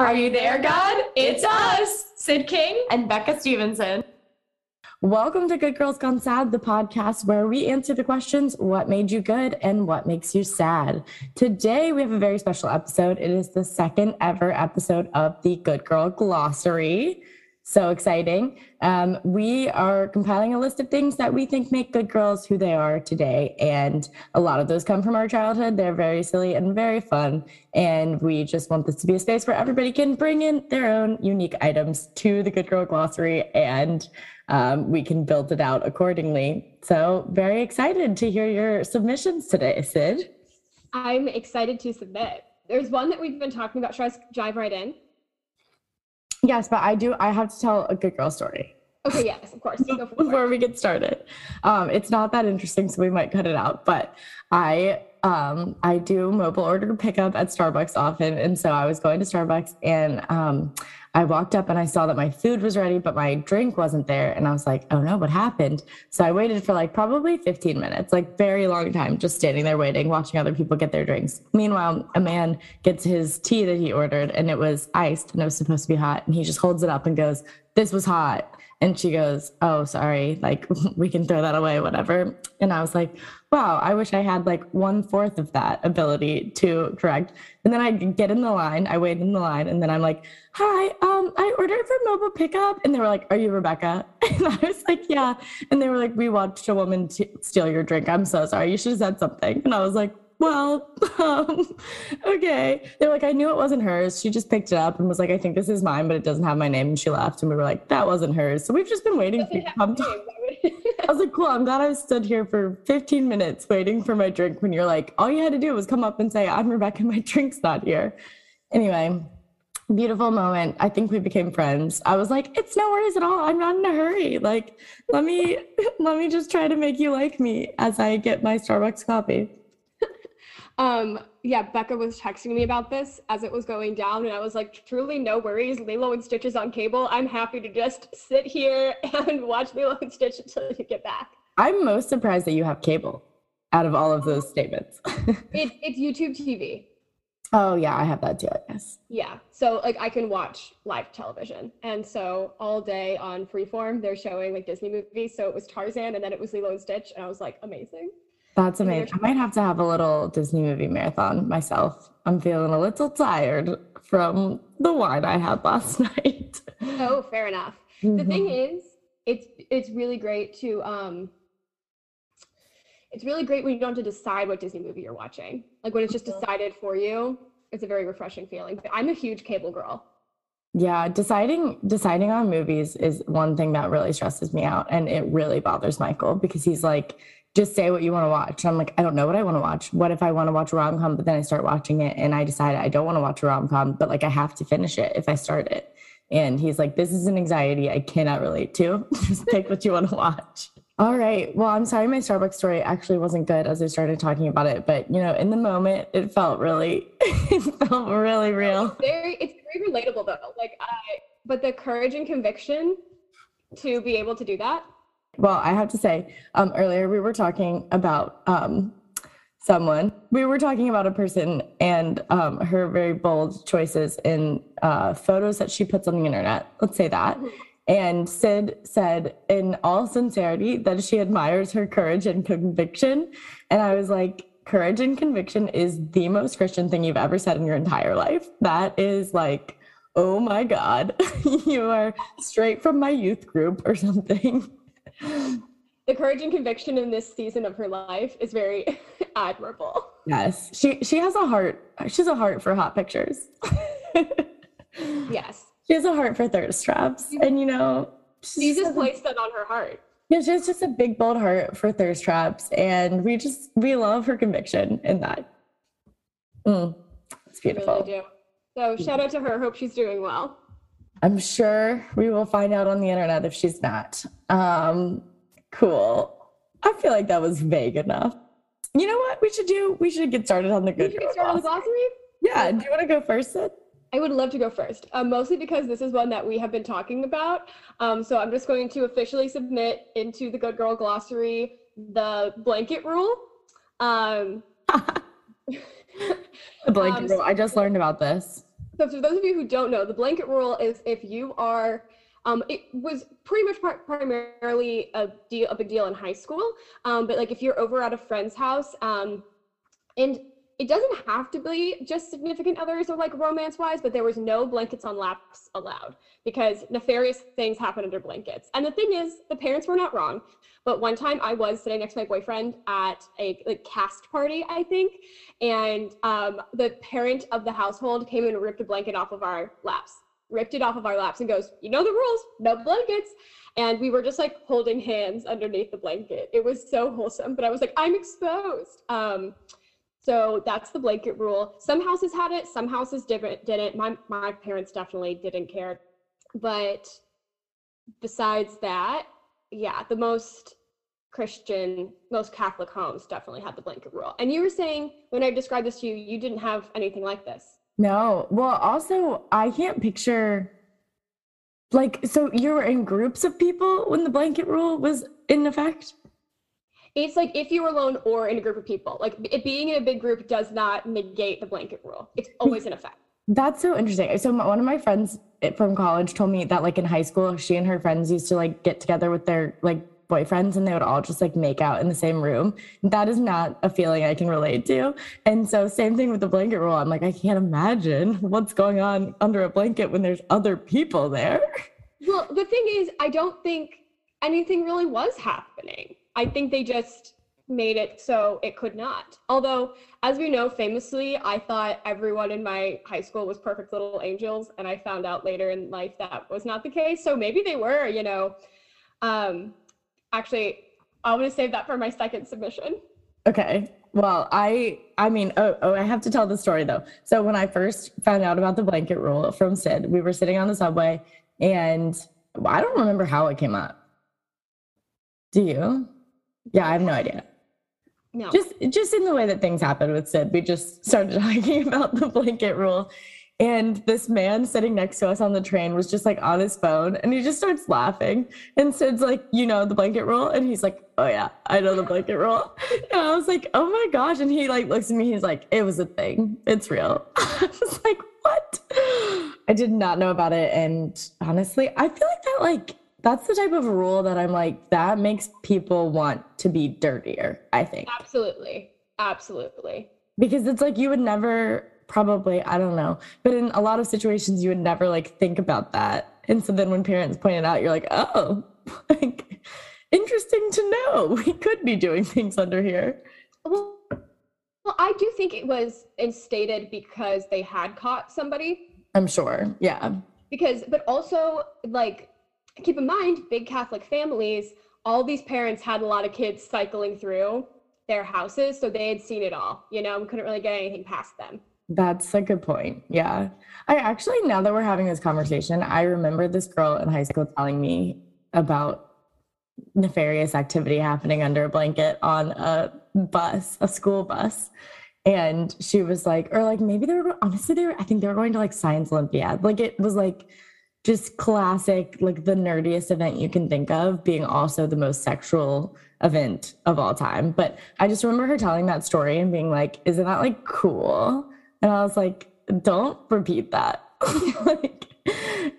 Are you there, God? It's us, Syd King and Becca Stevenson. Welcome to Good Girls Gone Sad, the podcast where we answer the questions, what made you good and what makes you sad? Today, we have a very special episode. It is the second ever episode of the Good Girl Glossary. So exciting. We are compiling a list of things that we think make good girls who they are today. And a lot of those come from our childhood. They're very silly and very fun. And we just want this to be a space where everybody can bring in their own unique items to the Good Girl Glossary and we can build it out accordingly. So very excited to hear your submissions today, Syd. I'm excited to submit. There's one that we've been talking about. Should I dive right in? Yes, but I have to tell a good girl story. Okay, yes, of course. Go for it. Before we get started. It's not that interesting, so we might cut it out, but I do mobile order pickup at Starbucks often, and so I was going to Starbucks, and I walked up and I saw that my food was ready, but my drink wasn't there, and I was like, oh no, what happened? So I waited for probably 15 minutes, very long time, just standing there waiting, watching other people get their drinks. Meanwhile, a man gets his tea that he ordered, and it was iced, and it was supposed to be hot, and he just holds it up and goes, this was hot. And she goes, oh, sorry, we can throw that away, whatever. And I was like, wow, I wish I had 1/4 of that ability to correct. And then I get in the line, I wait in the line, and then I'm like, hi, I ordered for mobile pickup. And they were like, are you Rebecca? And I was like, yeah. And they were like, we watched a woman steal your drink. I'm so sorry. You should have said something. And I was like, well, okay. They're like, I knew it wasn't hers. She just picked it up and was like, I think this is mine, but it doesn't have my name. And she left. And we were like, that wasn't hers. So we've just been waiting for you to come talk. I was like, cool. I'm glad I stood here for 15 minutes waiting for my drink when you're like, all you had to do was come up and say, I'm Rebecca. My drink's not here. Anyway, beautiful moment. I think we became friends. I was like, it's no worries at all. I'm not in a hurry. Let me just try to make you like me as I get my Starbucks coffee. Yeah, Becca was texting me about this as it was going down, and I was like, truly no worries. Lilo and Stitch is on cable. I'm happy to just sit here and watch Lilo and Stitch until you get back. I'm most surprised that you have cable out of all of those statements. It's YouTube TV. Oh, yeah, I have that too, I guess. Yeah, so I can watch live television. And so all day on Freeform, they're showing Disney movies. So it was Tarzan, and then it was Lilo and Stitch, and I was like, amazing. That's amazing. I might have to have a little Disney movie marathon myself. I'm feeling a little tired from the wine I had last night. Oh, fair enough. Mm-hmm. The thing is, it's really great to it's really great when you don't have to decide what Disney movie you're watching. When it's just decided for you, it's a very refreshing feeling. But I'm a huge cable girl. Yeah, deciding on movies is one thing that really stresses me out, and it really bothers Michael because he's like, just say what you want to watch. And I'm like, I don't know what I want to watch. What if I want to watch a rom-com, but then I start watching it and I decide I don't want to watch a rom-com, but I have to finish it if I start it. And he's like, this is an anxiety I cannot relate to. Just pick what you want to watch. All right. Well, I'm sorry my Starbucks story actually wasn't good as I started talking about it. But, in the moment, it felt really real. It's very relatable, though. But the courage and conviction to be able to do that. Well, I have to say, earlier we were talking about a person and her very bold choices in photos that she puts on the internet. Let's say that. And Syd said in all sincerity that she admires her courage and conviction. And I was like, courage and conviction is the most Christian thing you've ever said in your entire life. That is oh my God, you are straight from my youth group or something. The courage and conviction in this season of her life is very admirable. Yes. She has a heart. She's a heart for hot pictures. Yes. She has a heart for thirst traps. And she just placed that on her heart. Yeah, she has just a big bold heart for thirst traps. And we love her conviction in that. It's beautiful. We really do. So shout out to her. Hope she's doing well. I'm sure we will find out on the internet if she's not. Cool. I feel like that was vague enough. You know what we should do? We should get started on the Good Girl Glossary. Yeah. Do you want to go first, Syd? I would love to go first, mostly because this is one that we have been talking about. So I'm just going to officially submit into the Good Girl Glossary the blanket rule. The blanket rule. I just learned about this. So for those of you who don't know, the blanket rule is if you are, it was pretty much primarily a big deal in high school, but like if you're over at a friend's house, and it doesn't have to be just significant others or like romance wise, but there was no blankets on laps allowed because nefarious things happen under blankets. And the thing is, the parents were not wrong. But one time I was sitting next to my boyfriend at a like cast party, I think. And the parent of the household came and ripped a blanket off of our laps, ripped it off of our laps and goes, you know the rules, no blankets. And we were just like holding hands underneath the blanket. It was so wholesome, but I was like, I'm exposed. So that's the blanket rule. Some houses had it, some houses didn't. My parents definitely didn't care. But besides that, yeah, the most Christian, most Catholic homes definitely had the blanket rule. And you were saying, when I described this to you, you didn't have anything like this. No. Well, also, I can't picture, like, so you were in groups of people when the blanket rule was in effect? It's like if you were alone or in a group of people, like it being in a big group does not negate the blanket rule. It's always in effect. That's so interesting. So one of my friends from college told me that like in high school, she and her friends used to like get together with their like boyfriends and they would all just like make out in the same room. That is not a feeling I can relate to. And so same thing with the blanket rule. I'm like, I can't imagine what's going on under a blanket when there's other people there. Well, the thing is, I don't think anything really was happening. I think they just made it so it could not. Although, as we know, famously, I thought everyone in my high school was perfect little angels. And I found out later in life that was not the case. So maybe they were, you know. Actually, I want to save that for my second submission. Okay. Well, I have to tell the story, though. So when I first found out about the blanket rule from Syd, we were sitting on the subway. And I don't remember how it came up. Do you? Yeah, I have no idea. No. Just in the way that things happened with Syd, we just started talking about the blanket rule. And this man sitting next to us on the train was just like on his phone and he just starts laughing. And Syd's like, you know, the blanket rule. And he's like, oh yeah, I know the blanket rule. And I was like, oh my gosh. And he like looks at me, he's like, it was a thing. It's real. I was like, what? I did not know about it. And honestly, I feel like that like, that's the type of rule that I'm like, that makes people want to be dirtier, I think. Absolutely. Absolutely. Because it's like you would never probably, I don't know, but in a lot of situations you would never like think about that. And so then when parents point it out, you're like, oh, like interesting to know. We could be doing things under here. Well, I do think it was instated because they had caught somebody. I'm sure. Yeah. But also like, keep in mind, big Catholic families, all these parents had a lot of kids cycling through their houses, so they had seen it all, you know, and couldn't really get anything past them. That's a good point. Yeah. I actually, now that we're having this conversation, I remember this girl in high school telling me about nefarious activity happening under a blanket on a bus, a school bus. And she was like, or like maybe they were, honestly, I think they were going to like Science Olympiad. Like it was like, just classic, like the nerdiest event you can think of being also the most sexual event of all time. But I just remember her telling that story and being like, isn't that like cool? And I was like, don't repeat that. Like,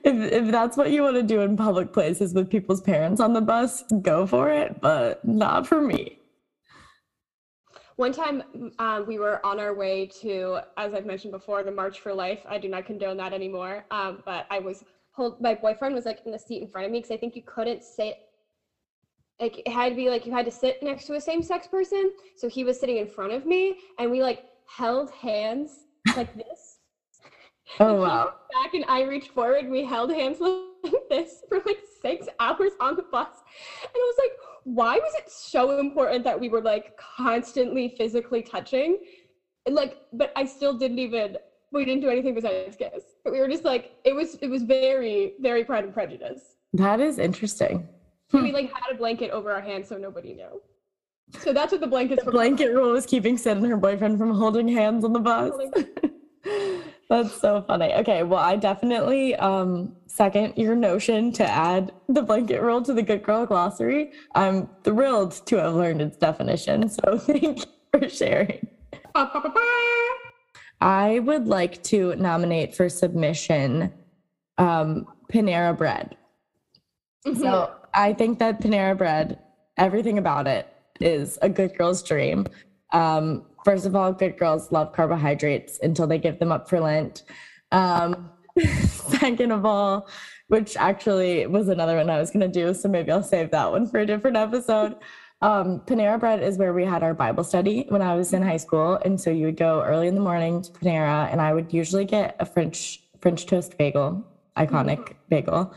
if that's what you want to do in public places with people's parents on the bus, go for it, but not for me. One time we were on our way to, as I've mentioned before, the March for Life. I do not condone that anymore, but I was... my boyfriend was like in the seat in front of me because I think you couldn't sit, like it had to be like you had to sit next to a same-sex person, so he was sitting in front of me and we like held hands like this. Oh wow. Back and I reached forward, we held hands like this for like 6 hours on the bus, and I was like, why was it so important that we were like constantly physically touching? And like, but I still didn't even, we didn't do anything besides kiss. But we were just like, it was very, very Pride and Prejudice. That is interesting. And we like had a blanket over our hands so nobody knew. So that's what the blankets were. The blanket rule was keeping Syd and her boyfriend from holding hands on the bus. That's so funny. Okay, well, I definitely second your notion to add the blanket rule to the Good Girl Glossary. I'm thrilled to have learned its definition. So thank you for sharing. I would like to nominate for submission Panera Bread. Mm-hmm. So I think that Panera Bread, everything about it is a good girl's dream. First of all, good girls love carbohydrates until they give them up for Lent. Second of all, which actually was another one I was going to do, so maybe I'll save that one for a different episode. Panera Bread is where we had our Bible study when I was in high school. And so you would go early in the morning to Panera, and I would usually get a French toast bagel, iconic bagel.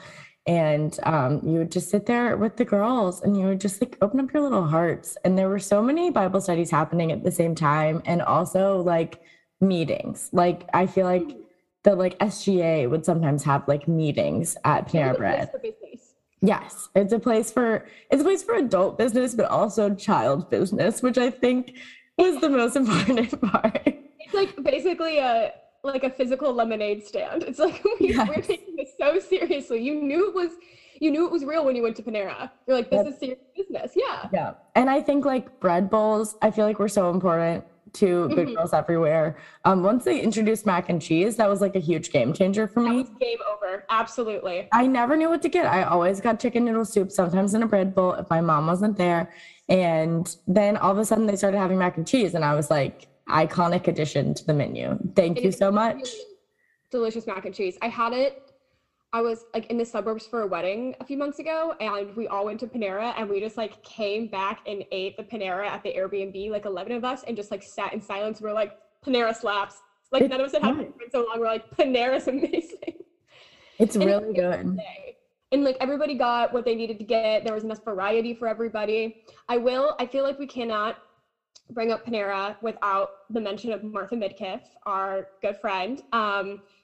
And you would just sit there with the girls and you would just like open up your little hearts. And there were so many Bible studies happening at the same time, and also like meetings. Like I feel like the like SGA would sometimes have like meetings at Panera Bread. Yes, it's a place for adult business, but also child business, which I think was the most important part. It's like basically a physical lemonade stand. It's like we're taking this so seriously. You knew it was real when you went to Panera. You're like, this is serious business. Yeah. Yeah. And I think like bread bowls, I feel like were so important to good girls everywhere. Once they introduced mac and cheese, that was like a huge game changer for me. That was game over. Absolutely. I never knew what to get. I always got chicken noodle soup, sometimes in a bread bowl if my mom wasn't there. And then all of a sudden they started having mac and cheese, and I was like, iconic addition to the menu. Thank you so much. Really delicious mac and cheese. I had it. I was like in the suburbs for a wedding a few months ago, and we all went to Panera, and we just like came back and ate the Panera at the Airbnb, like 11 of us, and just like sat in silence. We were like, Panera slaps. Like none of us had had it for so long. We're like, Panera's amazing. It's really good. And like everybody got what they needed to get. There was enough variety for everybody. I feel like we cannot bring up Panera without the mention of Martha Midkiff, our good friend.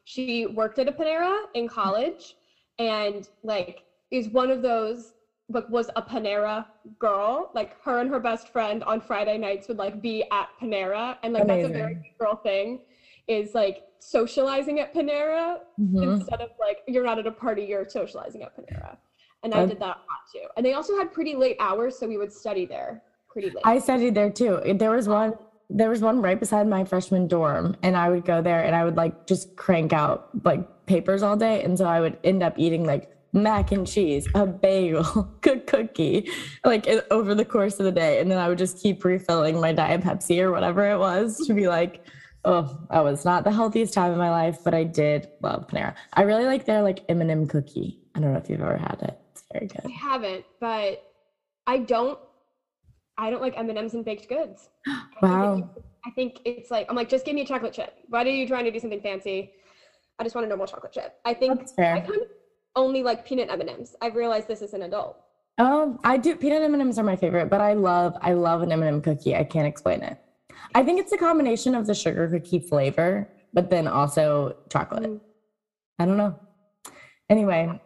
She worked at a Panera in college, and like is one of those, like was a Panera girl. Like her and her best friend on Friday nights would like be at Panera, and like amazing. That's a very good girl thing, is like socializing at Panera instead of like you're not at a party, you're socializing at Panera. And I did that a lot too. And they also had pretty late hours, so we would study there. Pretty late. I studied there too. There was one right beside my freshman dorm, and I would go there and I would like just crank out like papers all day. And so I would end up eating like mac and cheese, a bagel, good cookie, like over the course of the day. And then I would just keep refilling my Diet Pepsi or whatever it was to be like, oh, that was not the healthiest time of my life, but I did love Panera. I really like their like M&M cookie. I don't know if you've ever had it. It's very good. I haven't, but I don't like M&Ms and baked goods. Wow. I think it's like, I'm like, just give me a chocolate chip. Why are you trying to do something fancy? I just want a normal chocolate chip. I think I kind of only like peanut M&Ms. I've realized this as an adult. Oh, I do. Peanut M&Ms are my favorite, but I love an M&M cookie. I can't explain it. I think it's a combination of the sugar cookie flavor, but then also chocolate. I don't know. Anyway.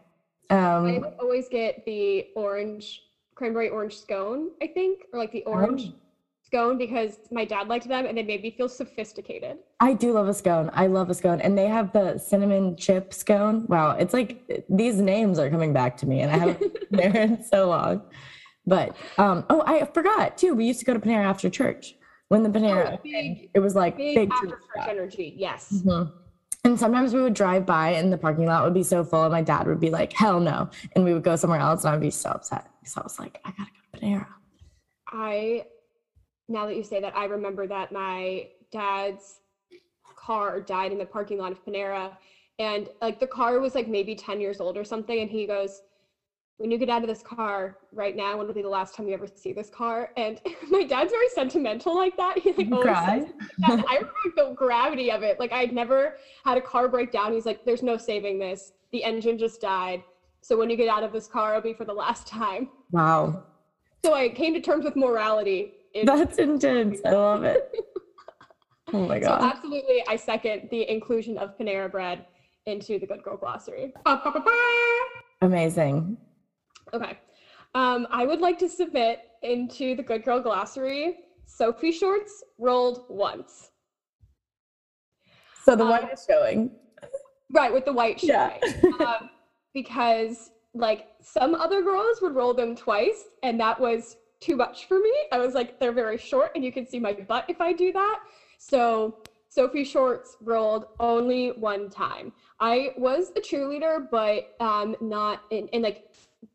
I would always get the cranberry orange scone, I think, or like the orange scone, because my dad liked them and they made me feel sophisticated. I do love a scone. I love a scone. And they have the cinnamon chip scone. Wow. It's like these names are coming back to me, and I haven't been there in so long. But, I forgot too. We used to go to Panera after church. When the Panera, it was like big after church energy. Yes. Mm-hmm. And sometimes we would drive by and the parking lot would be so full, and my dad would be like, hell no. And we would go somewhere else, and I'd be so upset. So I was like, I gotta go to Panera. Now that you say that, I remember that my dad's car died in the parking lot of Panera. And like the car was like maybe 10 years old or something. And he goes, when you get out of this car right now, when will be the last time you ever see this car? And my dad's very sentimental like that. He like always says that. And I remember the gravity of it. Like I'd never had a car break down. He's like, there's no saving this. The engine just died. So when you get out of this car, it'll be for the last time. Wow. So I came to terms with morality. That's intense. I love it. Oh my God. So absolutely, I second the inclusion of Panera Bread into the Good Girl Glossary. Amazing. Okay. I would like to submit into the Good Girl Glossary, Sophie Shorts rolled once. So the one is showing. Right, with the white showing. Yeah. Because like some other girls would roll them twice, and that was too much for me. I was like, they're very short and you can see my butt if I do that. So Sophie Shorts rolled only one time. I was a cheerleader, but not in, like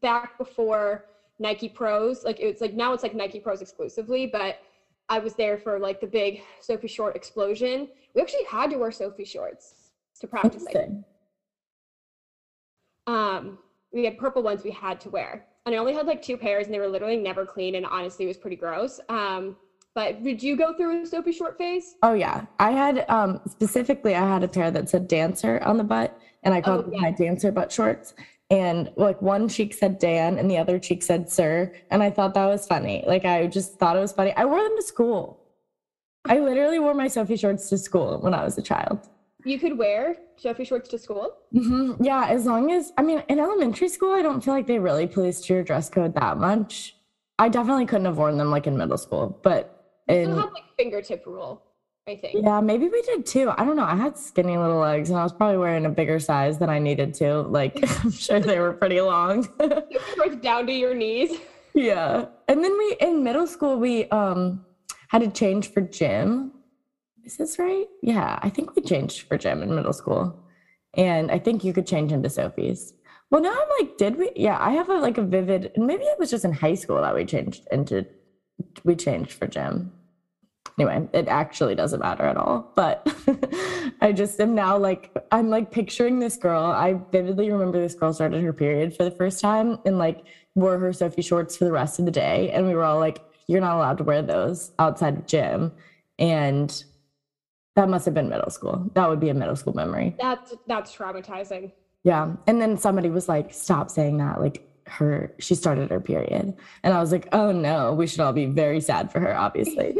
back before Nike Pros, like it's like now it's like Nike Pros exclusively, but I was there for like the big Sophie Short explosion. We actually had to wear Sophie Shorts to practice. We had purple ones we had to wear. And I only had like two pairs and they were literally never clean, and honestly it was pretty gross. But did you go through a Sophie Short phase? Oh yeah. I had specifically I had a pair that said dancer on the butt, and I called them my dancer butt shorts. And like one cheek said Dan and the other cheek said sir. And I thought that was funny. Like I just thought it was funny. I wore them to school. I literally wore my Sophie Shorts to school when I was a child. You could wear Sophie Shorts to school? Mm-hmm. Yeah, as long as, I mean, in elementary school, I don't feel like they really policed your dress code that much. I definitely couldn't have worn them like in middle school, but in... You still have like fingertip rule, I think. Yeah, maybe we did too. I don't know. I had skinny little legs and I was probably wearing a bigger size than I needed to. Like, I'm sure they were pretty long. Down to your knees. Yeah. And then we, in middle school, we had to change for gym. Is this right? Yeah, I think we changed for gym in middle school. And I think you could change into Sophie's. Well, now I'm like, did we? Yeah, I have a, like a vivid, and maybe it was just in high school that we changed for gym. Anyway, it actually doesn't matter at all. But I just am now like, I'm like picturing this girl. I vividly remember this girl started her period for the first time and like wore her Sophie Shorts for the rest of the day. And we were all like, you're not allowed to wear those outside of gym. And that must have been middle school. That would be a middle school memory. That's traumatizing. Yeah. And then somebody was like, stop saying that. Like she started her period. And I was like, oh no, we should all be very sad for her, obviously.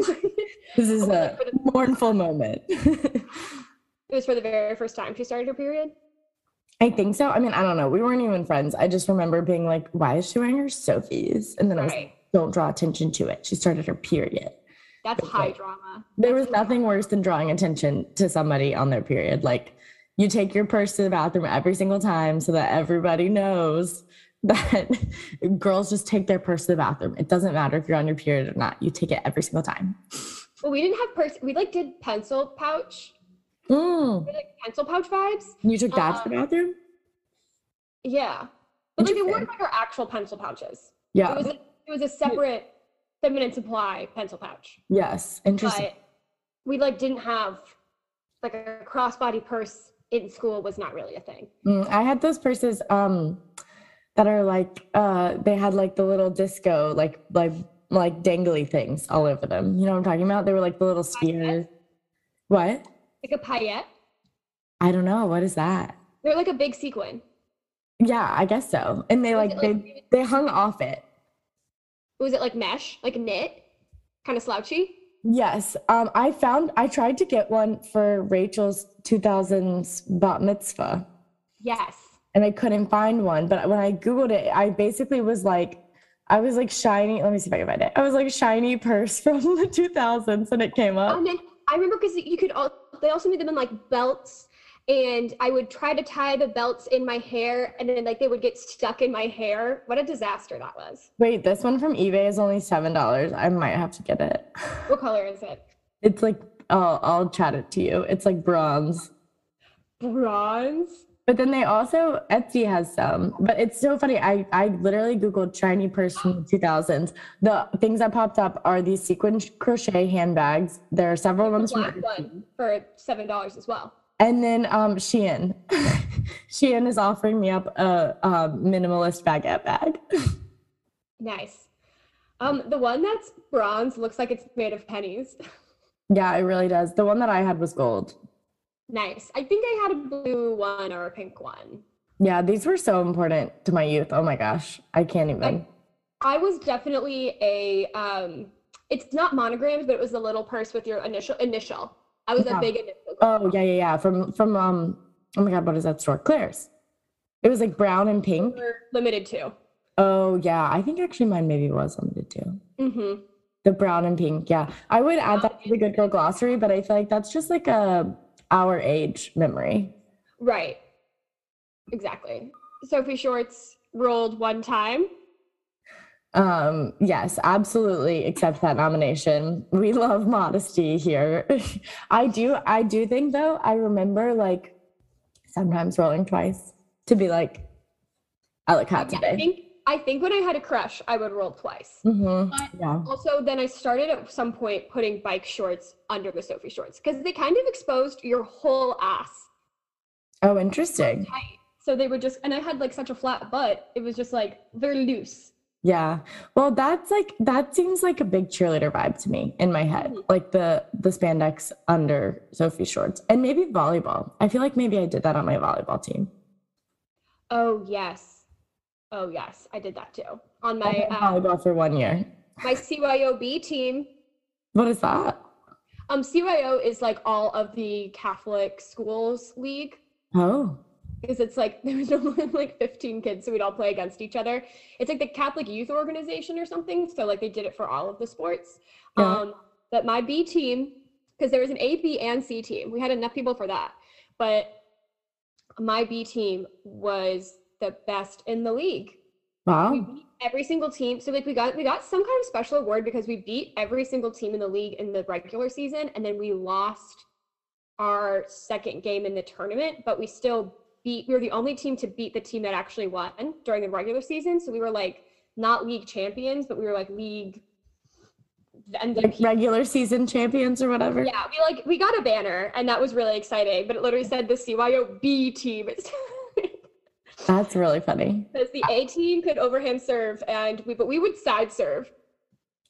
This is a mournful moment. It was for the very first time she started her period? I think so. I mean, I don't know. We weren't even friends. I just remember being like, why is she wearing her Sophies? And then I was like, don't draw attention to it. She started her period. That's high drama. There was nothing worse than drawing attention to somebody on their period. Like, you take your purse to the bathroom every single time so that everybody knows that girls just take their purse to the bathroom. It doesn't matter if you're on your period or not. You take it every single time. Well, we didn't have purse. We, like, did pencil pouch. Mm. We did, like, pencil pouch vibes. You took that to the bathroom? Yeah. But, like, they weren't, like, our actual pencil pouches. Yeah. It was a separate... feminine supply pencil pouch. Yes, interesting. But we like didn't have like a crossbody purse in school. Was not really a thing. I had those purses that are like they had like the little disco like dangly things all over them. You know what I'm talking about? They were like the little spheres. What? Like a paillette? I don't know. What is that? They're like a big sequin. Yeah, I guess so. And they they hung off it. Was it like mesh, like knit, kind of slouchy? Yes. I tried to get one for Rachel's 2000s bat mitzvah. Yes. And I couldn't find one. But when I Googled it, I basically was like, shiny. Let me see if I can find it. I was like shiny purse from the 2000s and it came up. And then I remember because they also made them in like belts. And I would try to tie the belts in my hair, and then like they would get stuck in my hair. What a disaster that was. Wait, this one from eBay is only $7. I might have to get it. What color is it? It's like, I'll chat it to you. It's like bronze. Bronze? But then they also, Etsy has some. But it's so funny. I literally Googled shiny purse from the 2000s. The things that popped up are these sequin crochet handbags. There are several ones from Etsy. One for $7 as well. And then Shein. Shein is offering me up a minimalist baguette bag. Nice. The one that's bronze looks like it's made of pennies. Yeah, it really does. The one that I had was gold. Nice. I think I had a blue one or a pink one. Yeah, these were so important to my youth. Oh my gosh, I can't even. I was definitely a, it's not monogrammed, but it was the little purse with your initial. I was a big initial. Oh, yeah. From oh my God, what is that store? Claire's. It was like brown and pink. We were limited to. Oh, yeah. I think actually mine maybe was limited to. Mm-hmm. The brown and pink, yeah. I would add that to the Good Girl Glossary, but I feel like that's just like our age memory. Right. Exactly. Sophie Shorts rolled one time. Yes, absolutely accept that nomination. We love modesty here. I do think though, I remember like sometimes rolling twice to be like, I look hot today. I think when I had a crush, I would roll twice. Mm-hmm. But yeah. Also, then I started at some point putting bike shorts under the Sophie shorts because they kind of exposed your whole ass. Oh, interesting. So they were just, and I had like such a flat butt. It was just like, they're loose. Yeah. Well, that's like, that seems like a big cheerleader vibe to me in my head. Mm-hmm. Like the spandex under Sophie shorts and maybe volleyball. I feel like maybe I did that on my volleyball team. Oh, yes. Oh, yes. I did that too. On my volleyball for 1 year. My CYOB team. What is that? CYO is like all of the Catholic schools league. Oh. Because it's like, there was only like 15 kids, so we'd all play against each other. It's like the Catholic Youth Organization or something. So like they did it for all of the sports. Yeah. But my B team, because there was an A, B, and C team. We had enough people for that. But my B team was the best in the league. Wow. We beat every single team. So like we got some kind of special award because we beat every single team in the league in the regular season. And then we lost our second game in the tournament, but we still beat, we were the only team to beat the team that actually won during the regular season. So we were like, not league champions, but we were like league and like regular season champions or whatever. Yeah. We got a banner and that was really exciting, but it literally said the CYOB team. That's really funny. Because the A team could overhand serve, but we would side serve.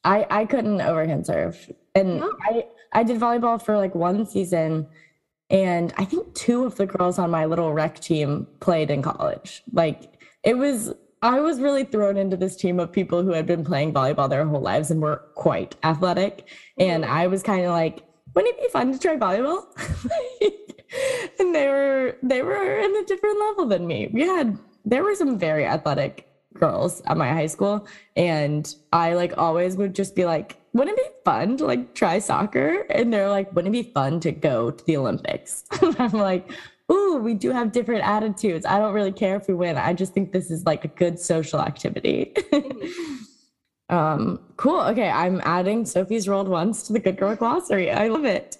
I couldn't overhand serve, and no. I did volleyball for like one season, and I think two of the girls on my little rec team played in college. Like I was really thrown into this team of people who had been playing volleyball their whole lives and were quite athletic, mm-hmm. and I was kind of like, wouldn't it be fun to try volleyball? And they were in a different level than me. There were some very athletic girls at my high school, and I like always would just be like, wouldn't it be fun to like try soccer? And they're like, wouldn't it be fun to go to the Olympics? And I'm like, ooh, we do have different attitudes. I don't really care if we win. I just think this is like a good social activity. Cool. Okay. I'm adding Sophie's rolled once to the Good Girl Glossary. I love it.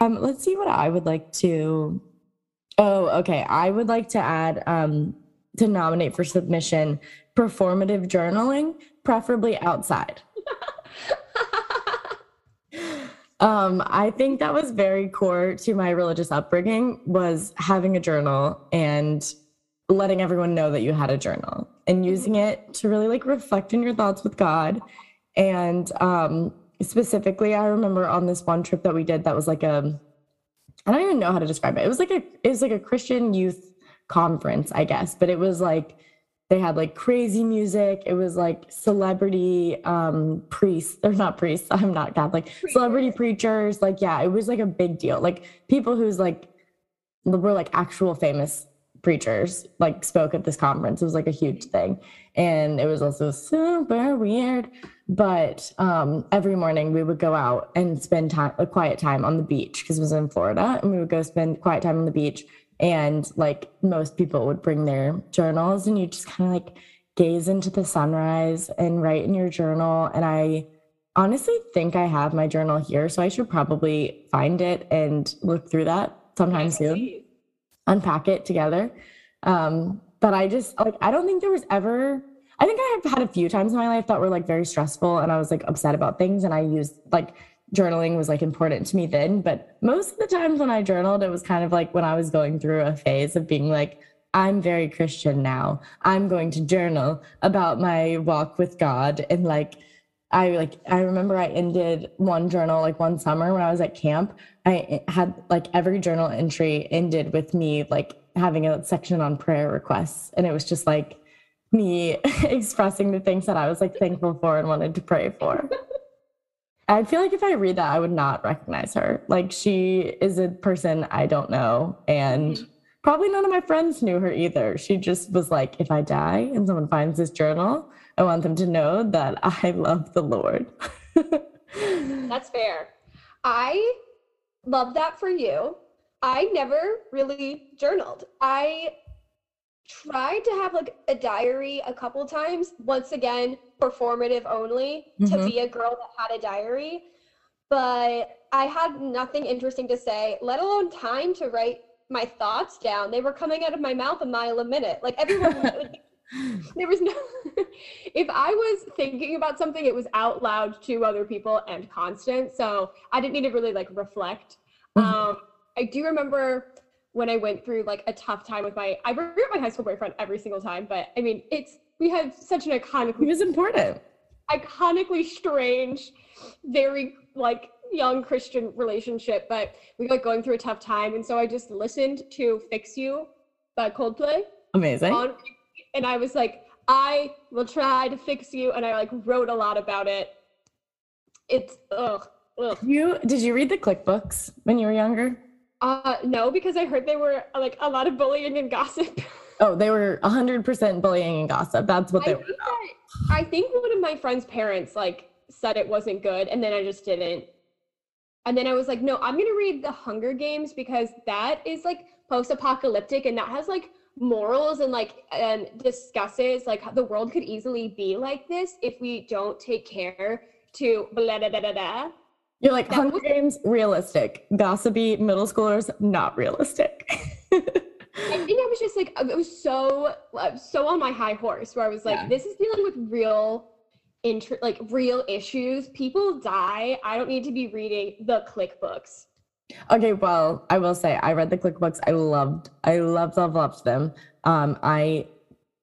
Let's see what I would like to. Oh, okay. I would like to add to nominate for submission performative journaling, preferably outside. I think that was very core to my religious upbringing, was having a journal and letting everyone know that you had a journal and using it to really like reflect on your thoughts with God. And specifically, I remember on this one trip that we did that was like I don't even know how to describe it. It was like a Christian youth conference, I guess, but it was like they had like crazy music. It was like celebrity priests. They're not priests. I'm not Catholic. Preachers. Celebrity preachers. Like, yeah, it was like a big deal. Like people who's like were like actual famous preachers like spoke at this conference. It was like a huge thing. And it was also super weird. But every morning we would go out and spend time, a quiet time on the beach, because it was in Florida, and we would go spend quiet time on the beach. And like most people would bring their journals, and you just kind of like gaze into the sunrise and write in your journal. And I honestly think I have my journal here, so I should probably find it and look through that sometime soon, unpack it together. But I just like, I don't think there was ever. I think I have had a few times in my life that were like very stressful and I was like upset about things, and I used like journaling was like important to me then. But most of the times when I journaled, it was kind of like when I was going through a phase of being like, I'm very Christian now. I'm going to journal about my walk with God. And like, I remember I ended one journal, like one summer when I was at camp, I had like every journal entry ended with me like having a section on prayer requests. And it was just like, me expressing the things that I was like thankful for and wanted to pray for. I feel like if I read that, I would not recognize her. Like she is a person I don't know. And probably none of my friends knew her either. She just was like, if I die and someone finds this journal, I want them to know that I love the Lord. That's fair. I love that for you. I never really journaled. I tried to have like a diary a couple times, once again, performative only, to be a girl that had a diary. But I had nothing interesting to say, let alone time to write my thoughts down. They were coming out of my mouth a mile a minute. Like everyone would, there was no, if I was thinking about something, it was out loud to other people and constant. So I didn't need to really like reflect. I do remember when I went through like a tough time with my, I regret my high school boyfriend every single time, but I mean, it's, we had such an iconic, he was important, iconically strange, very like young Christian relationship, but we were like going through a tough time. And so I just listened to Fix You by Coldplay. Amazing. And I was like, I will try to fix you. And I like wrote a lot about it. It's, Did you read the Clique books when you were younger? No, because I heard they were like a lot of bullying and gossip. Oh, they were 100% bullying and gossip. That's what they were about. I think one of my friend's parents like said it wasn't good. And then I just didn't. And then I was like, no, I'm going to read The Hunger Games because that is like post-apocalyptic and that has like morals and like, and discusses like the world could easily be like this if we don't take care to blah, blah, blah, blah, blah. You're like, Hunger Games, realistic. Gossipy middle schoolers, not realistic. I think I was just like, it was so on my high horse where I was like, this is dealing with real issues. People die. I don't need to be reading the Clique books. Okay, well, I will say I read the Clique books. I loved them. I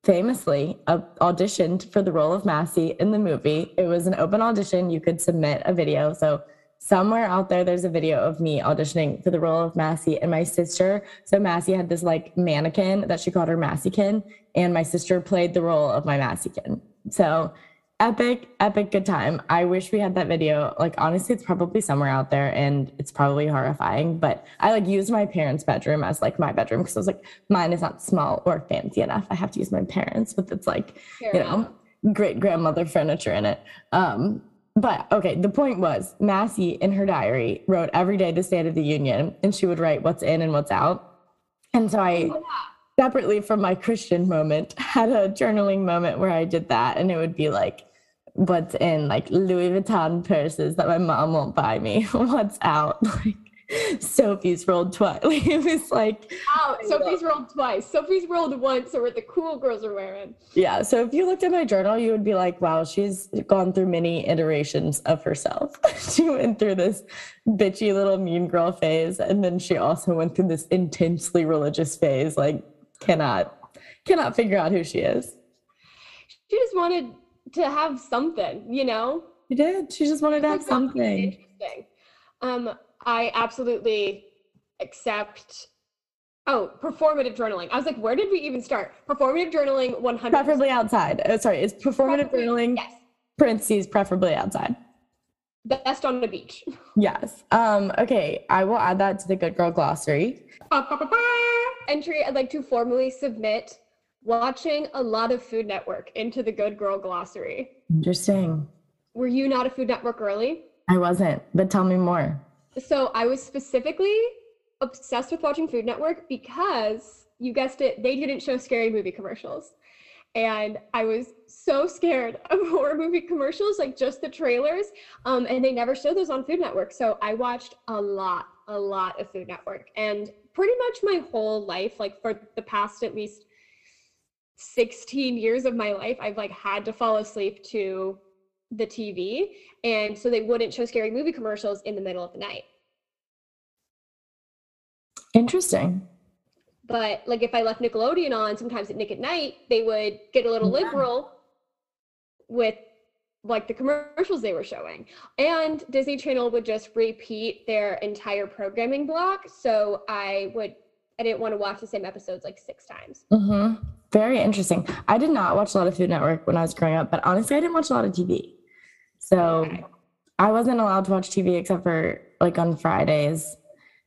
famously auditioned for the role of Massie in the movie. It was an open audition. You could submit a video. So somewhere out there, there's a video of me auditioning for the role of Massie and my sister. So Massie had this like mannequin that she called her Massiekin, and my sister played the role of my Massiekin. So epic good time. I wish we had that video. Like, honestly, it's probably somewhere out there and it's probably horrifying, but I like used my parents' bedroom as like my bedroom because I was like, mine is not small or fancy enough. I have to use my parents, but it's like, great grandmother furniture in it. But okay, the point was Massie in her diary wrote every day the State of the Union, and she would write what's in and what's out. And so I separately from my Christian moment had a journaling moment where I did that, and it would be like, what's in like Louis Vuitton purses that my mom won't buy me, what's out, like Sophie's rolled twice. It was like, oh, Sophie's rolled twice, Sophie's rolled once, or what the cool girls are wearing. Yeah, so if you looked at my journal, you would be like, wow, she's gone through many iterations of herself. She went through this bitchy little mean girl phase, and then she also went through this intensely religious phase, like cannot figure out who she is. She just wanted to have something, you know? She did. She just wanted to have something. Interesting. I absolutely accept. Oh, performative journaling. I was like, where did we even start? Performative journaling, 100%. Preferably outside. Oh, sorry. It's performative journaling. Yes. Parentheses, preferably outside. Best on the beach. Yes. Okay. I will add that to the Good Girl Glossary. Entry, I'd like to formally submit watching a lot of Food Network into the Good Girl Glossary. Interesting. Were you not a Food Network girly? I wasn't, but tell me more. So I was specifically obsessed with watching Food Network because, you guessed it, they didn't show scary movie commercials. And I was so scared of horror movie commercials, like just the trailers. And they never showed those on Food Network. So I watched a lot of Food Network. And pretty much my whole life, like for the past at least 16 years of my life, I've like had to fall asleep to the TV. And so they wouldn't show scary movie commercials in the middle of the night. Interesting. But like if I left Nickelodeon on, sometimes at Nick at Night, they would get a little liberal with like the commercials they were showing. And Disney Channel would just repeat their entire programming block. So I didn't want to watch the same episodes like 6 times. Mm-hmm. Very interesting. I did not watch a lot of Food Network when I was growing up, but honestly, I didn't watch a lot of TV. So okay. I wasn't allowed to watch TV except for like on Fridays.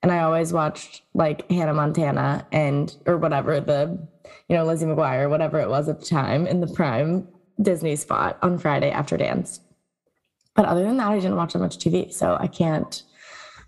And I always watched like Hannah Montana or whatever Lizzie McGuire, whatever it was at the time in the prime Disney spot on Friday after dance. But other than that, I didn't watch that much TV, so I can't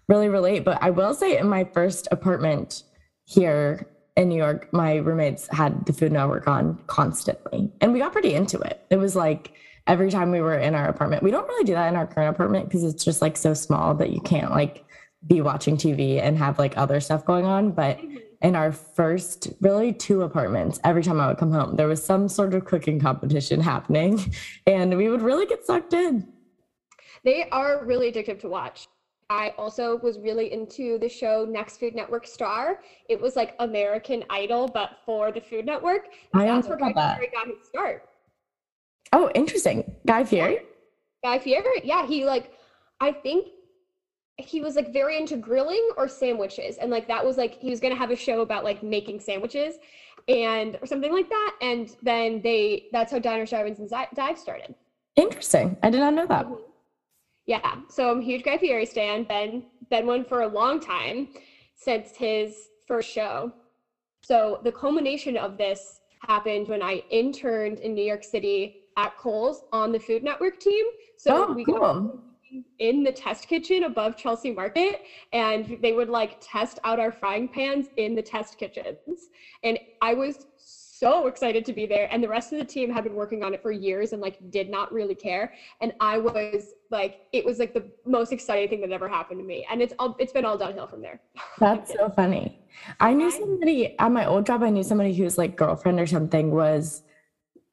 really relate. But I will say in my first apartment here in New York, my roommates had the Food Network on constantly, and we got pretty into it. It was like every time we were in our apartment. We don't really do that in our current apartment because it's just like so small that you can't like be watching TV and have like other stuff going on. But in our first really two apartments, every time I would come home, there was some sort of cooking competition happening, and we would really get sucked in. They are really addictive to watch. I also was really into the show Next Food Network Star. It was like American Idol, but for the Food Network. I also got that. Guy Fieri got his start. Oh, interesting. Guy Fieri? Yeah. Guy Fieri. Yeah, he like, I think he was like very into grilling or sandwiches. And like that was like, he was going to have a show about like making sandwiches and or something like that. And then that's how Diners, Drive-Ins, and Dives started. Interesting. I did not know that. Mm-hmm. Yeah, so I'm a huge Guy Fieri stan. Been one for a long time since his first show. So the culmination of this happened when I interned in New York City at Kohl's on the Food Network team. So we got in the test kitchen above Chelsea Market, and they would like test out our frying pans in the test kitchens. And I was so excited to be there, and the rest of the team had been working on it for years and like did not really care, and I was like, it was like the most exciting thing that ever happened to me, and it's been all downhill from there. That's so funny. I knew somebody at my old job. I knew somebody whose like girlfriend or something was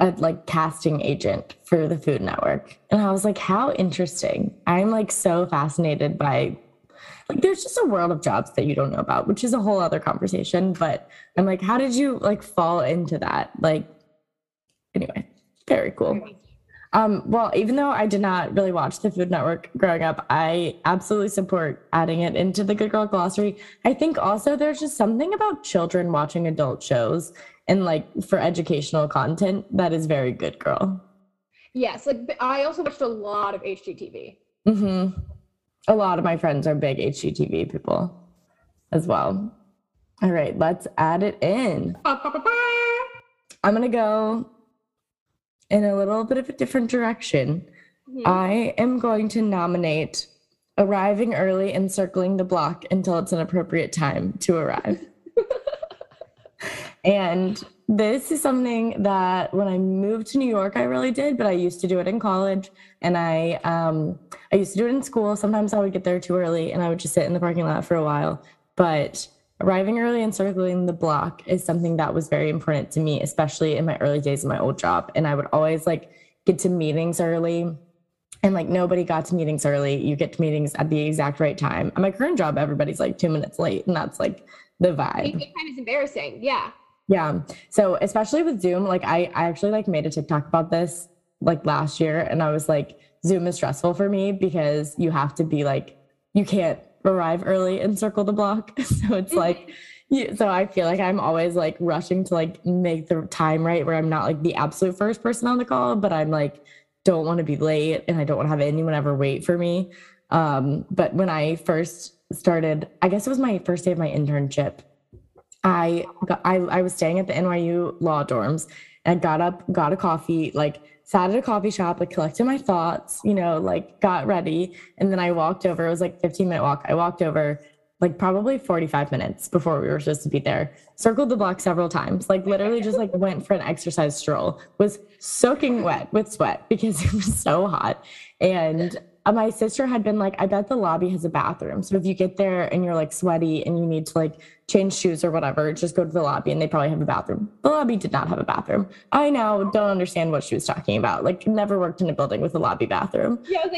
a like casting agent for the Food Network, and I was like, how interesting. I'm like so fascinated by like, there's just a world of jobs that you don't know about, which is a whole other conversation. But I'm like, how did you like fall into that? Like, anyway, very cool. Well, even though I did not really watch the Food Network growing up, I absolutely support adding it into the Good Girl Glossary. I think also there's just something about children watching adult shows and like for educational content that is very Good Girl. Yes. Like I also watched a lot of HGTV. Mm-hmm. A lot of my friends are big HGTV people as well. All right, let's add it in. I'm going to go in a little bit of a different direction. Mm-hmm. I am going to nominate arriving early and circling the block until it's an appropriate time to arrive. And this is something that when I moved to New York, I really did, but I used to do it in college, and I used to do it in school. Sometimes I would get there too early and I would just sit in the parking lot for a while, but arriving early and circling the block is something that was very important to me, especially in my early days of my old job. And I would always like get to meetings early, and like nobody got to meetings early. You get to meetings at the exact right time. At my current job, everybody's like 2 minutes late, and that's like the vibe. It kind of is embarrassing. Yeah. Yeah. So especially with Zoom, like I actually like made a TikTok about this like last year, and I was like, Zoom is stressful for me because you have to be like, you can't arrive early and circle the block. So it's like, so I feel like I'm always like rushing to like make the time right, where I'm not like the absolute first person on the call, but I'm like, don't want to be late, and I don't want to have anyone ever wait for me. But when I first started, I guess it was my first day of my internship, I was staying at the NYU law dorms, and I got up, got a coffee, like sat at a coffee shop, like collected my thoughts, you know, like got ready. And then I walked over, it was like 15-minute walk. I walked over like probably 45 minutes before we were supposed to be there, circled the block several times, like literally just like went for an exercise stroll, was soaking wet with sweat because it was so hot. And my sister had been like, I bet the lobby has a bathroom. So if you get there and you're like sweaty and you need to like change shoes or whatever, just go to the lobby and they probably have a bathroom. The lobby did not have a bathroom. I now don't understand what she was talking about. Like, never worked in a building with a lobby bathroom. Yeah, I was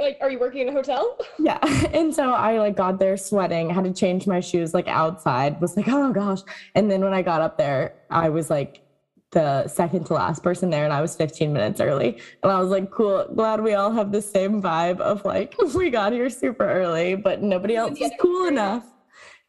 like, are you working in a hotel? Yeah. And so I like got there sweating, had to change my shoes like outside, was like, oh gosh. And then when I got up there, I was like the second to last person there, and I was 15 minutes early. And I was like, cool, glad we all have the same vibe of like, we got here super early, but nobody else was cool enough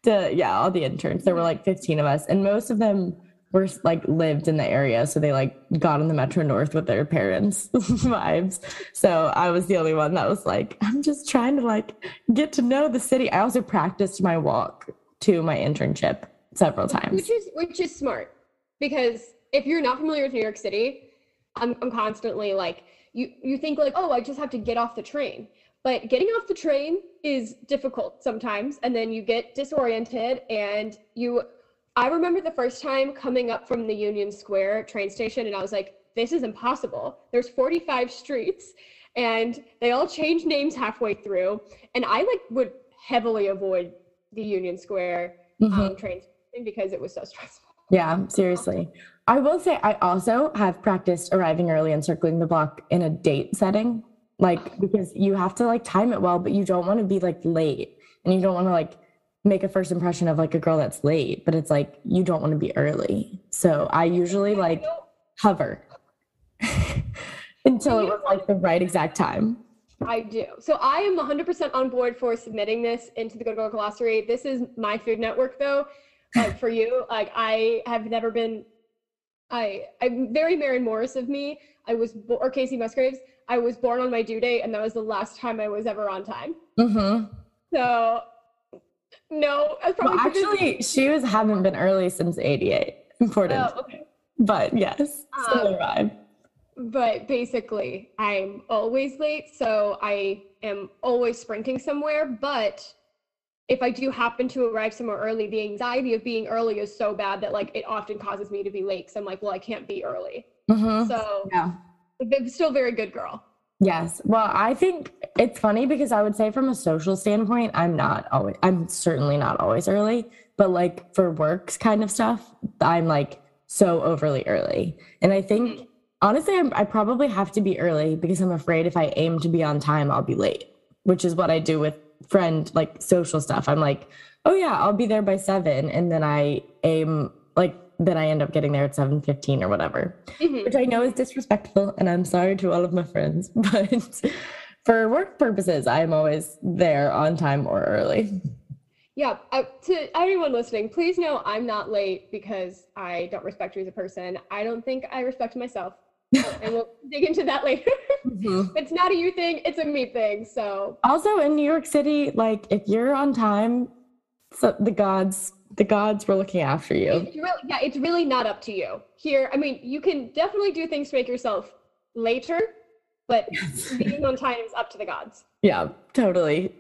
to, yeah, all the interns. There were like 15 of us, and most of them were like lived in the area. So they like got on the Metro North with their parents vibes. So I was the only one that was like, I'm just trying to like get to know the city. I also practiced my walk to my internship several times. Which is smart, because if you're not familiar with New York City, I'm constantly like, you think like, oh, I just have to get off the train. But getting off the train is difficult sometimes. And then you get disoriented and you I remember the first time coming up from the Union Square train station, and I was like, this is impossible. There's 45 streets, and they all changed names halfway through. And I like would heavily avoid the Union Square train station because it was so stressful. Yeah, seriously. I will say I also have practiced arriving early and circling the block in a date setting, like, because you have to like time it well, but you don't want to be like late, and you don't want to like make a first impression of like a girl that's late, but it's like, you don't want to be early. So I usually like hover until it was like the right exact time. I do. So I am 100% on board for submitting this into the Good Girl Glossary. This is my Food Network though. Like for you, like I have never been, I'm very Maren Morris of me. I was, or Casey Musgraves. I was born on my due date, and that was the last time I was ever on time. So no, I probably actually she was haven't been early since '88. Important, but yes, still arrived. But basically, I'm always late, so I am always sprinting somewhere. But if I do happen to arrive somewhere early, the anxiety of being early is so bad that like it often causes me to be late. Cause I'm like, well, I can't be early. So it's still very good girl. Yes. Well, I think it's funny because I would say from a social standpoint, I'm certainly not always early, but like for works kind of stuff, I'm like so overly early. And I think honestly, I probably have to be early because I'm afraid if I aim to be on time, I'll be late, which is what I do with friend like social stuff. I'm like, oh yeah, I'll be there by 7, and then I end up getting there at 7:15 or whatever, which I know is disrespectful, and I'm sorry to all of my friends, but for work purposes, I'm always there on time or early. Yeah, to everyone listening, please know I'm not late because I don't respect you as a person. I don't think I respect myself, and we'll dig into that later. It's not a you thing, it's a me thing. So also in New York City, like if you're on time, so the gods were looking after you. It's really not up to you here. I mean, you can definitely do things to make yourself later, but being on time is up to the gods. Yeah, totally.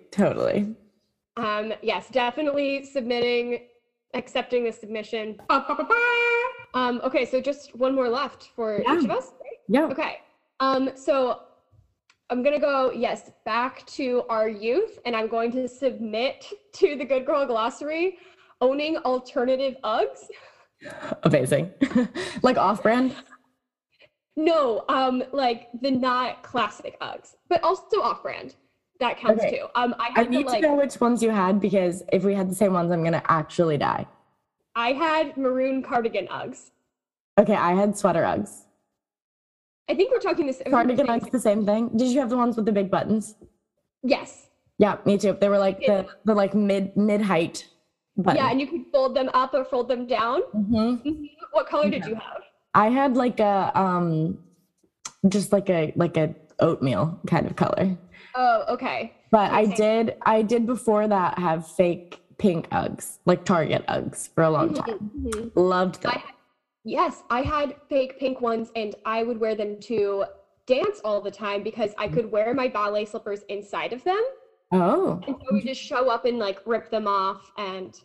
Yes, definitely accepting the submission. Okay, so just one more left for each of us, right? Yeah. Okay. So I'm going to go, back to our youth, and I'm going to submit to the Good Girl Glossary, owning alternative Uggs. Amazing. Like off-brand? No, like the not classic Uggs, but also off-brand. That counts too. I need to know which ones you had, because if we had the same ones, I'm going to actually die. I had maroon cardigan Uggs. Okay, I had sweater Uggs. I think we're talking the same thing. Cardigan Uggs, the same thing. Did you have the ones with the big buttons? Yes. Yeah, me too. They were like the like mid-height buttons. Yeah, and you could fold them up or fold them down. What color did you have? I had like a just like a oatmeal kind of color. Oh, okay. But okay. I did before that have fake pink Uggs, like Target Uggs, for a long time. Loved them. Yes, I had fake pink ones, and I would wear them to dance all the time because I could wear my ballet slippers inside of them. Oh. And so we just show up and like rip them off and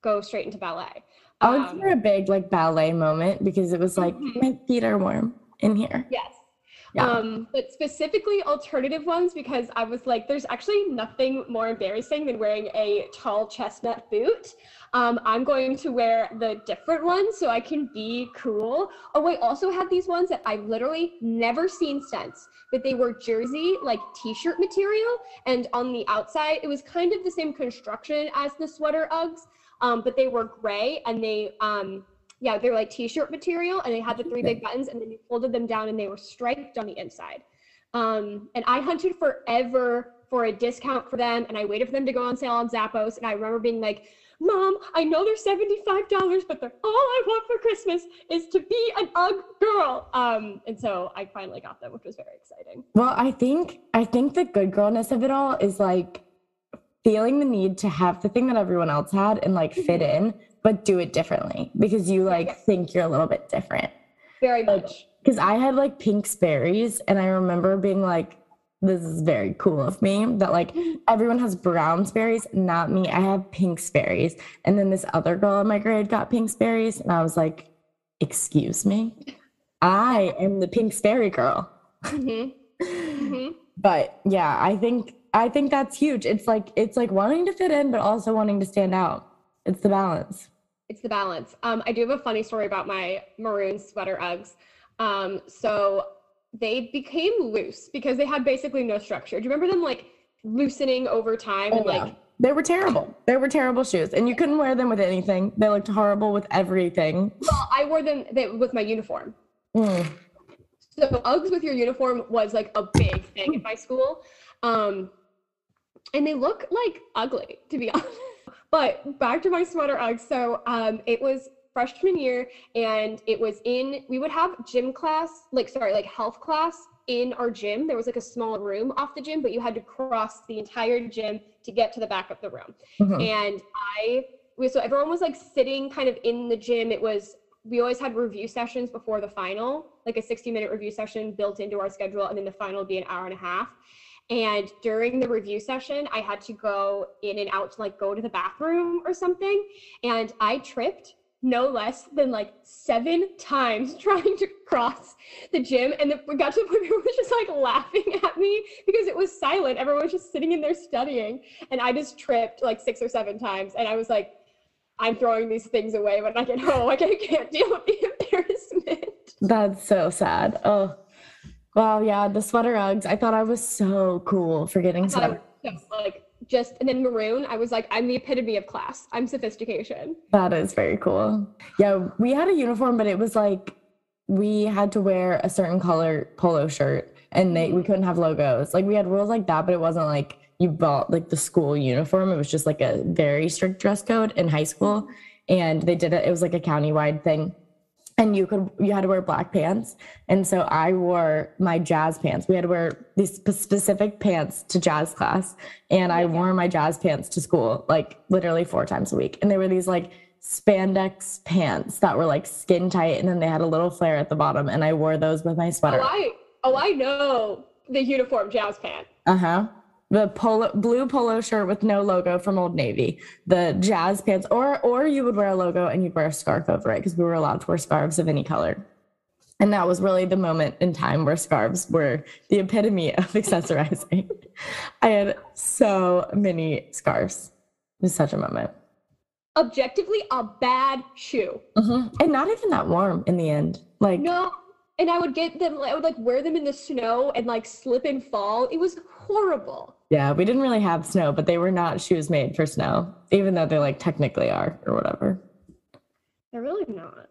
go straight into ballet. I was for a big like ballet moment because it was like my feet are warm in here. Yes. Yeah. But specifically alternative ones, because I was like, there's actually nothing more embarrassing than wearing a tall chestnut boot. I'm going to wear the different ones so I can be cool. Oh, I also had these ones that I've literally never seen since, but they were jersey, like t-shirt material. And on the outside, it was kind of the same construction as the sweater Uggs, but they were gray, and they're like t-shirt material, and they had the 3 big buttons, and then you folded them down, and they were striped on the inside. And I hunted forever for a discount for them, and I waited for them to go on sale on Zappos, and I remember being like, Mom, I know they're $75, but they're all I want for Christmas is to be an Ugg girl. And so I finally got them, which was very exciting. Well, I think the good girlness of it all is like feeling the need to have the thing that everyone else had and like fit in, but do it differently because you like think you're a little bit different. Very much. Because I had like pink Sperrys, and I remember being like, this is very cool of me, that like everyone has brown Sperrys, not me. I have pink Sperrys. And then this other girl in my grade got pink Sperrys, and I was like, excuse me, I am the pink Sperry girl. But yeah, I think that's huge. It's like wanting to fit in, but also wanting to stand out. It's the balance. I do have a funny story about my maroon sweater Uggs. So they became loose because they had basically no structure. Do you remember them like loosening over time? Oh, and yeah. They were terrible. They were terrible shoes, and you couldn't wear them with anything. They looked horrible with everything. Well, I wore them with my uniform. So Uggs with your uniform was like a big thing in my school. And they look like ugly, to be honest. But back to my sweater Uggs. So it was freshman year, and it was we would have gym class, health class in our gym. There was like a small room off the gym, but you had to cross the entire gym to get to the back of the room. And so everyone was like sitting kind of in the gym. We always had review sessions before the final, like a 60-minute review session built into our schedule. And then the final would be an hour and a half. And during the review session, I had to go in and out to like go to the bathroom or something. And I tripped no less than like 7 times trying to cross the gym. And we got to the point where people were just like laughing at me because it was silent. Everyone was just sitting in there studying. And I just tripped like 6 or 7 times. And I was like, I'm throwing these things away when I get home. Like, I can't deal with the embarrassment. That's so sad. Oh, wow. Yeah. The sweater Uggs. I thought I was so cool for getting sweater. And then maroon, I was like, I'm the epitome of class. I'm sophistication. That is very cool. Yeah, we had a uniform, but it was like we had to wear a certain color polo shirt, and we couldn't have logos. Like, we had rules like that, but it wasn't like you bought like the school uniform. It was just like a very strict dress code in high school, and they did it. It was like a countywide thing. And you had to wear black pants. And so I wore my jazz pants. We had to wear these specific pants to jazz class. And I wore my jazz pants to school, like literally 4 times a week. And they were these like spandex pants that were like skin tight. And then they had a little flare at the bottom. And I wore those with my sweater. I know the uniform jazz pant. The blue polo shirt with no logo from Old Navy, the jazz pants, or you would wear a logo and you'd wear a scarf over it because we were allowed to wear scarves of any color. And that was really the moment in time where scarves were the epitome of accessorizing. I had so many scarves. It was such a moment. Objectively, a bad shoe. And not even that warm in the end. Like, no. And I would like wear them in the snow and like slip and fall. It was horrible. Yeah, we didn't really have snow, but they were not shoes made for snow, even though they like technically are or whatever. They're really not.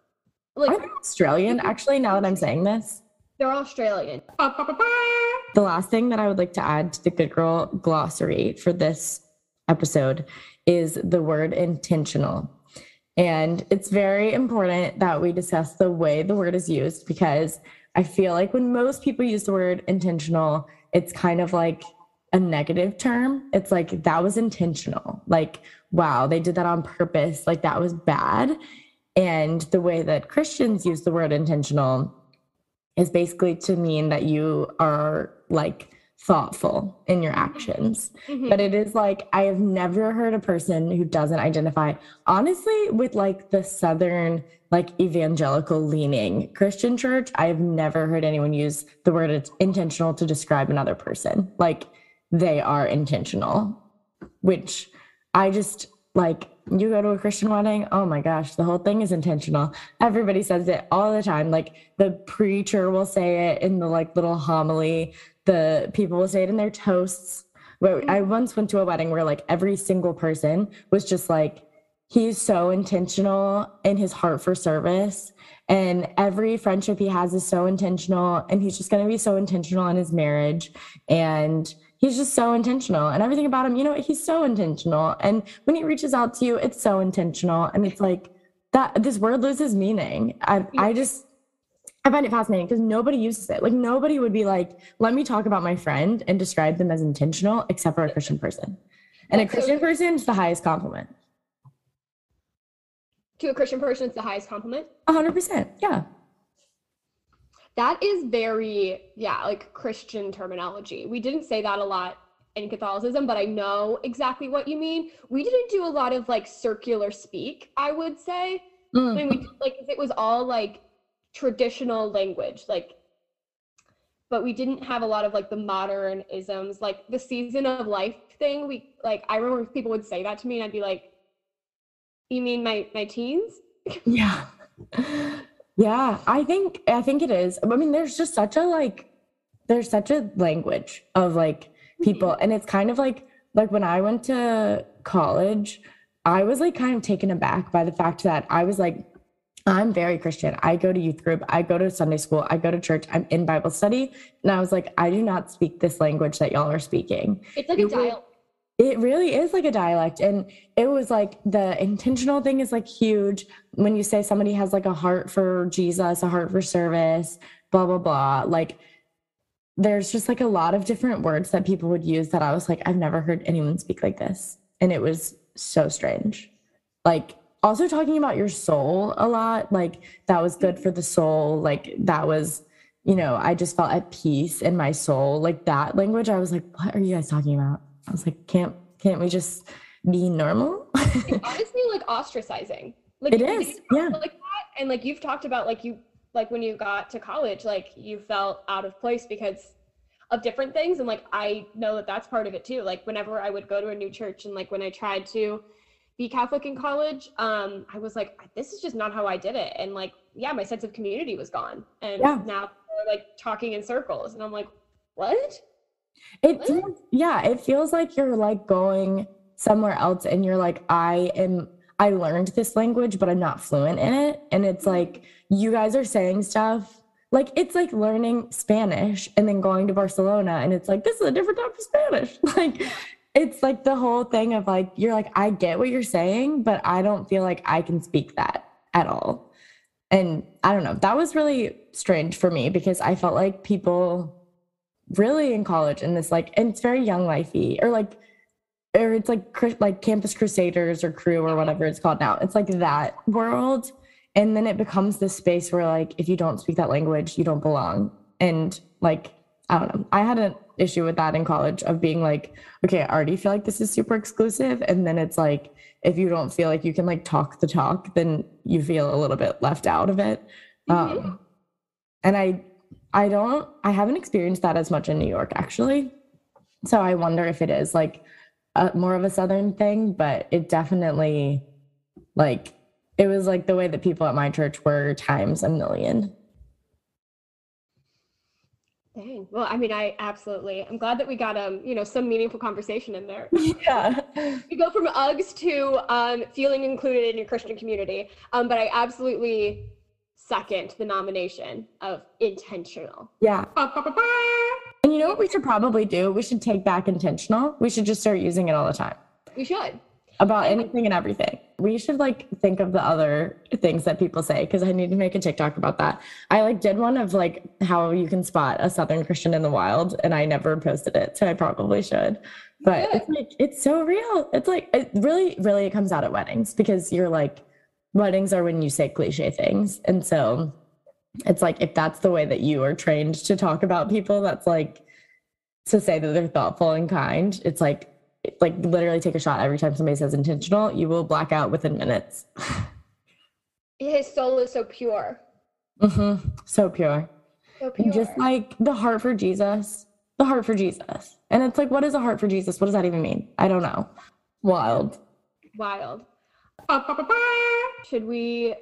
Like, are they Australian? Actually, now that I'm saying this, they're Australian. The last thing that I would like to add to the Good Girl Glossary for this episode is the word intentional. And it's very important that we discuss the way the word is used, because I feel like when most people use the word intentional, it's kind of like a negative term. It's like, that was intentional. Like, wow, they did that on purpose. Like, that was bad. And the way that Christians use the word intentional is basically to mean that you are like thoughtful in your actions. But it is like, I have never heard a person who doesn't identify, honestly, with like the Southern, like evangelical leaning Christian church. I have never heard anyone use the word intentional to describe another person. Like, they are intentional, which I just like, you go to a Christian wedding. Oh my gosh. The whole thing is intentional. Everybody says it all the time. Like, the preacher will say it in the like little homily. The people will say it in their toasts. I once went to a wedding where like every single person was just like, he's so intentional in his heart for service, and every friendship he has is so intentional, and he's just going to be so intentional in his marriage, and he's just so intentional, and everything about him, you know, he's so intentional. And when he reaches out to you, it's so intentional. And it's like that, this word loses meaning. I find it fascinating because nobody uses it. Like, nobody would be like, let me talk about my friend and describe them as intentional, except for a Christian person. And a Christian person is the highest compliment. To a Christian person, it's the highest compliment? 100%. Yeah. That is very, like Christian terminology. We didn't say that a lot in Catholicism, but I know exactly what you mean. We didn't do a lot of like circular speak, I would say. I mean, we, like, it was all like traditional language, like, but we didn't have a lot of like the modern isms, like the season of life thing. We like, I remember people would say that to me and I'd be like, you mean my teens? Yeah. Yeah, I think it is. I mean, there's such a language of like people. And it's kind of like when I went to college, I was like kind of taken aback by the fact that I was like, I'm very Christian. I go to youth group. I go to Sunday school. I go to church. I'm in Bible study. And I was like, I do not speak this language that y'all are speaking. It's like a dialect. It really is like a dialect. And it was like the intentional thing is like huge. When you say somebody has like a heart for Jesus, a heart for service, blah, blah, blah. Like there's just like a lot of different words that people would use that I was like, I've never heard anyone speak like this. And it was so strange. Like also talking about your soul a lot, like that was good for the soul. Like that was, you know, I just felt at peace in my soul. Like that language, I was like, what are you guys talking about? I was like, can't we just be normal? It's honestly like ostracizing. Like it is, yeah. Like that, and like you've talked about like you, like when you got to college, like you felt out of place because of different things. And like, I know that that's part of it too. Like whenever I would go to a new church and like when I tried to be Catholic in college, I was like, this is just not how I did it. And like, yeah, my sense of community was gone. And now we're like talking in circles and I'm like, what? It feels like you're like going somewhere else and you're like, I learned this language, but I'm not fluent in it. And it's like, you guys are saying stuff like, it's like learning Spanish and then going to Barcelona. And it's like, this is a different type of Spanish. Like, it's like the whole thing of like, you're like, I get what you're saying, but I don't feel like I can speak that at all. And I don't know, that was really strange for me because I felt like people really in college and this like, and it's very young lifey or it's like Campus Crusaders or crew or whatever it's called now. It's like that world. And then it becomes this space where like, if you don't speak that language, you don't belong. And like, I don't know. I had an issue with that in college of being like, okay, I already feel like this is super exclusive. And then it's like, if you don't feel like you can like talk the talk, then you feel a little bit left out of it. Mm-hmm. And I haven't experienced that as much in New York actually. So I wonder if it is like more of a Southern thing, but it definitely like, it was like the way that people at my church were times a million. Dang. Well, I mean, I'm glad that we got, you know, some meaningful conversation in there. Yeah. We go from Uggs to feeling included in your Christian community. But I absolutely second the nomination of intentional. Yeah. And you know what we should probably do? We should take back intentional. We should just start using it all the time. We should. About anything and everything. We should like think of the other things that people say because I need to make a TikTok about that. I like did one of like how you can spot a Southern Christian in the wild and I never posted it. So I probably should. But yeah. It's like, it's so real. It's like, it really, really comes out at weddings because you're like, weddings are when you say cliche things. And so it's like, if that's the way that you are trained to talk about people, that's like to say that they're thoughtful and kind. It's like literally take a shot every time somebody says intentional, you will black out within minutes. His soul is so pure. Mm-hmm. So pure. So pure. And just like the heart for Jesus, the heart for Jesus. And it's like, what is a heart for Jesus? What does that even mean? I don't know. Wild. Should we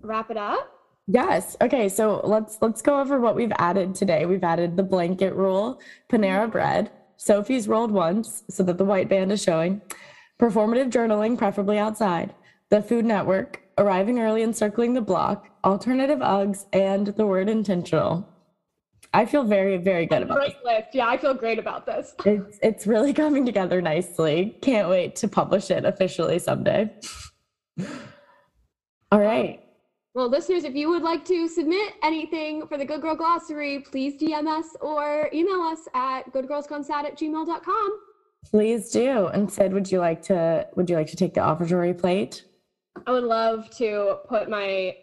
wrap it up? Yes. Okay. So let's go over what we've added today. We've added the blanket rule, Panera Bread, Sophie's rolled once so that the white band is showing, performative journaling, preferably outside, the Food Network, arriving early and circling the block, alternative Uggs, and the word intentional. I feel very, very good about this. Great list. Yeah, I feel great about this. It's really coming together nicely. Can't wait to publish it officially someday. All right. Well, listeners, if you would like to submit anything for the Good Girl Glossary, please DM us or email us at goodgirlsgonesad@gmail.com. Please do. And Syd, would you like to take the offertory plate? I would love to put my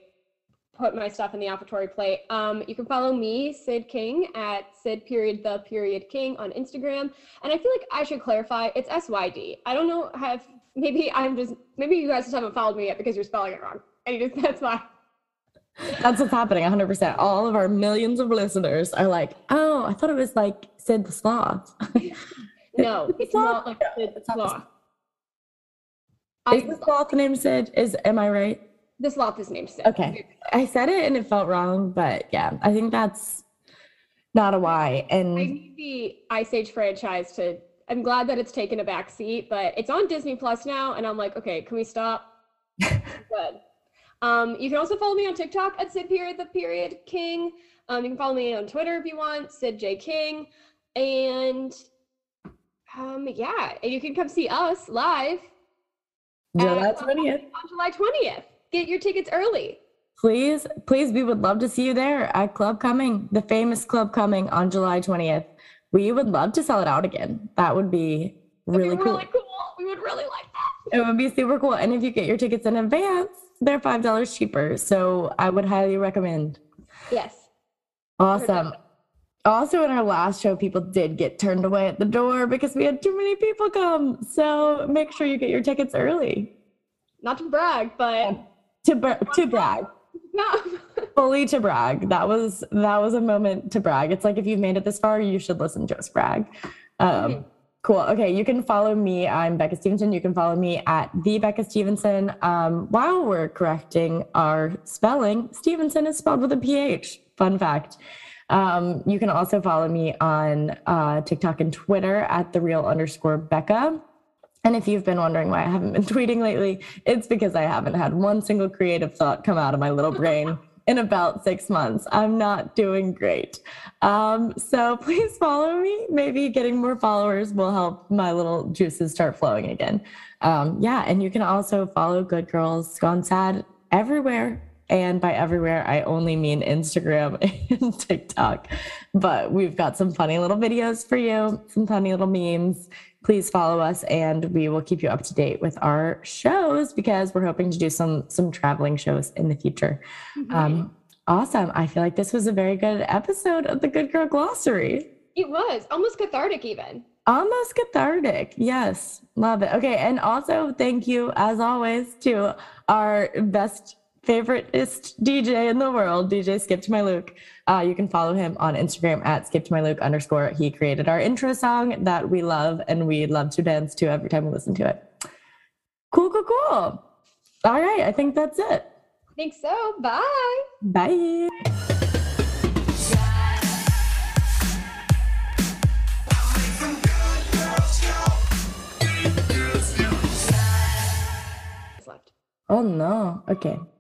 put my stuff in the offertory plate. You can follow me, Syd King, at Syd_the_King on Instagram. And I feel like I should clarify, it's SYD. I don't know, maybe you guys just haven't followed me yet because you're spelling it wrong. That's why. That's what's happening, 100%. All of our millions of listeners are like, oh, I thought it was like Syd the Sloth. No, it's not like Syd the Sloth. Is the sloth named Syd? Am I right? The sloth is named Syd. Okay. I said it and it felt wrong, but yeah, I think that's not a why. And I need the Ice Age franchise to, I'm glad that it's taken a back seat, but it's on Disney Plus now. And I'm like, okay, can we stop? Good. You can also follow me on TikTok at @SydTheKing. You can follow me on Twitter if you want, @SydJKing. And and you can come see us live on July 20th. Get your tickets early. Please, we would love to see you there at Club Coming, the famous Club Coming on July 20th. We would love to sell it out again. That would be really cool. We would really like that. It would be super cool. And if you get your tickets in advance, they're $5 cheaper. So I would highly recommend. Yes. Awesome. Also, in our last show, people did get turned away at the door because we had too many people come. So make sure you get your tickets early. Not to brag, but... To brag. No. Fully to brag. That was a moment to brag. It's like, if you've made it this far, you should listen to us brag. Cool. Okay, you can follow me. I'm Becca Stevenson. You can follow me at @TheBeccaStevenson. While we're correcting our spelling, Stevenson is spelled with a PH. Fun fact. You can also follow me on TikTok and Twitter at @thereal_Becca. And if you've been wondering why I haven't been tweeting lately, it's because I haven't had one single creative thought come out of my little brain in about 6 months. I'm not doing great. So please follow me. Maybe getting more followers will help my little juices start flowing again. And you can also follow Good Girls Gone Sad everywhere. And by everywhere, I only mean Instagram and TikTok. But we've got some funny little videos for you, some funny little memes. Please follow us, and we will keep you up to date with our shows because we're hoping to do some traveling shows in the future. Mm-hmm. Awesome. I feel like this was a very good episode of the Good Girl Glossary. It was. Almost cathartic even. Almost cathartic. Yes. Love it. Okay. And also thank you, as always, to our best favoriteest DJ in the world, DJ Skip to My Luke. You can follow him on Instagram at @skiptomyluke_. He created our intro song that we love and we love to dance to every time we listen to it. Cool. All right, I think that's it. I think so. Bye. Bye. Oh no, okay.